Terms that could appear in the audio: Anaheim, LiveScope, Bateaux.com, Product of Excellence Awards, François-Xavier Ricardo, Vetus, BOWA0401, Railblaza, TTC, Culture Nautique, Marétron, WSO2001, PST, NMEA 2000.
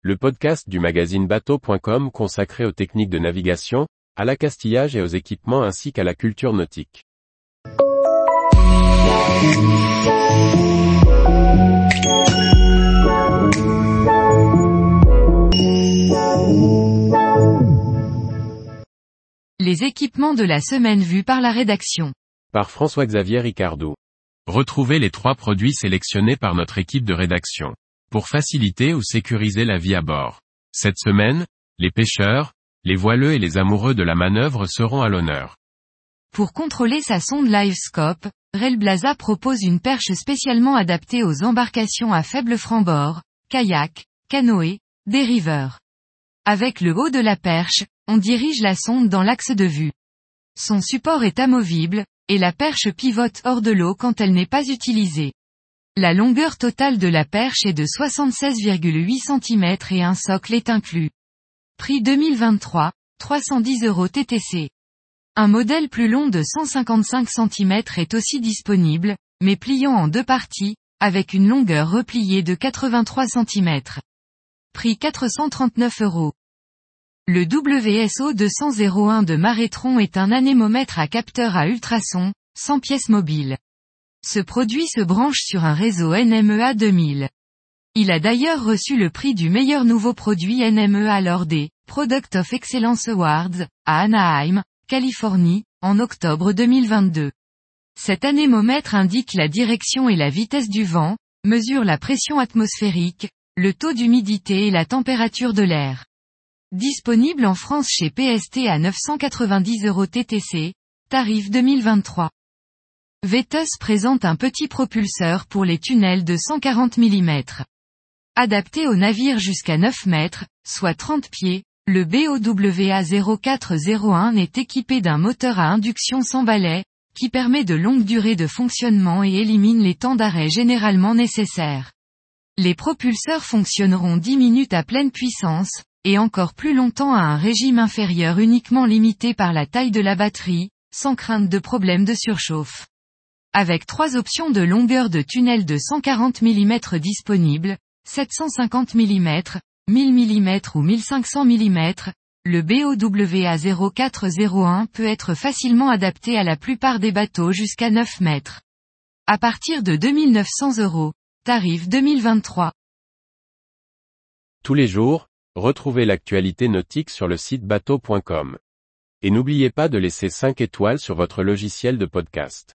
Le podcast du magazine Bateaux.com consacré aux techniques de navigation, à l'accastillage et aux équipements ainsi qu'à la culture nautique. Les équipements de la semaine vus par la rédaction. Par François-Xavier Ricardo. Retrouvez les 3 produits sélectionnés par notre équipe de rédaction pour faciliter ou sécuriser la vie à bord. Cette semaine, les pêcheurs, les voileux et les amoureux de la manœuvre seront à l'honneur. Pour contrôler sa sonde LiveScope, Railblaza propose une perche spécialement adaptée aux embarcations à faible franc-bord, kayak, canoë, dériveur. Avec le haut de la perche, on dirige la sonde dans l'axe de vue. Son support est amovible, et la perche pivote hors de l'eau quand elle n'est pas utilisée. La longueur totale de la perche est de 76,8 cm et un socle est inclus. Prix 2023, 310 € TTC. Un modèle plus long de 155 cm est aussi disponible, mais pliant en 2 parties, avec une longueur repliée de 83 cm. Prix 439 €. Le WSO2001 de Marétron est un anémomètre à capteur à ultrasons, sans pièce mobile. Ce produit se branche sur un réseau NMEA 2000. Il a d'ailleurs reçu le prix du meilleur nouveau produit NMEA lors des Product of Excellence Awards, à Anaheim, Californie, en octobre 2022. Cet anémomètre indique la direction et la vitesse du vent, mesure la pression atmosphérique, le taux d'humidité et la température de l'air. Disponible en France chez PST à 990 € TTC, tarif 2023. Vetus présente un petit propulseur pour les tunnels de 140 mm. Adapté aux navires jusqu'à 9 mètres, soit 30 pieds, le BOWA0401 est équipé d'un moteur à induction sans balai, qui permet de longues durées de fonctionnement et élimine les temps d'arrêt généralement nécessaires. Les propulseurs fonctionneront 10 minutes à pleine puissance, et encore plus longtemps à un régime inférieur uniquement limité par la taille de la batterie, sans crainte de problème de surchauffe. Avec 3 options de longueur de tunnel de 140 mm disponibles, 750 mm, 1000 mm ou 1500 mm, le BOWA0401 peut être facilement adapté à la plupart des bateaux jusqu'à 9 mètres. À partir de 2900 €, tarif 2023. Tous les jours, retrouvez l'actualité nautique sur le site Bateaux.com. Et n'oubliez pas de laisser 5 étoiles sur votre logiciel de podcast.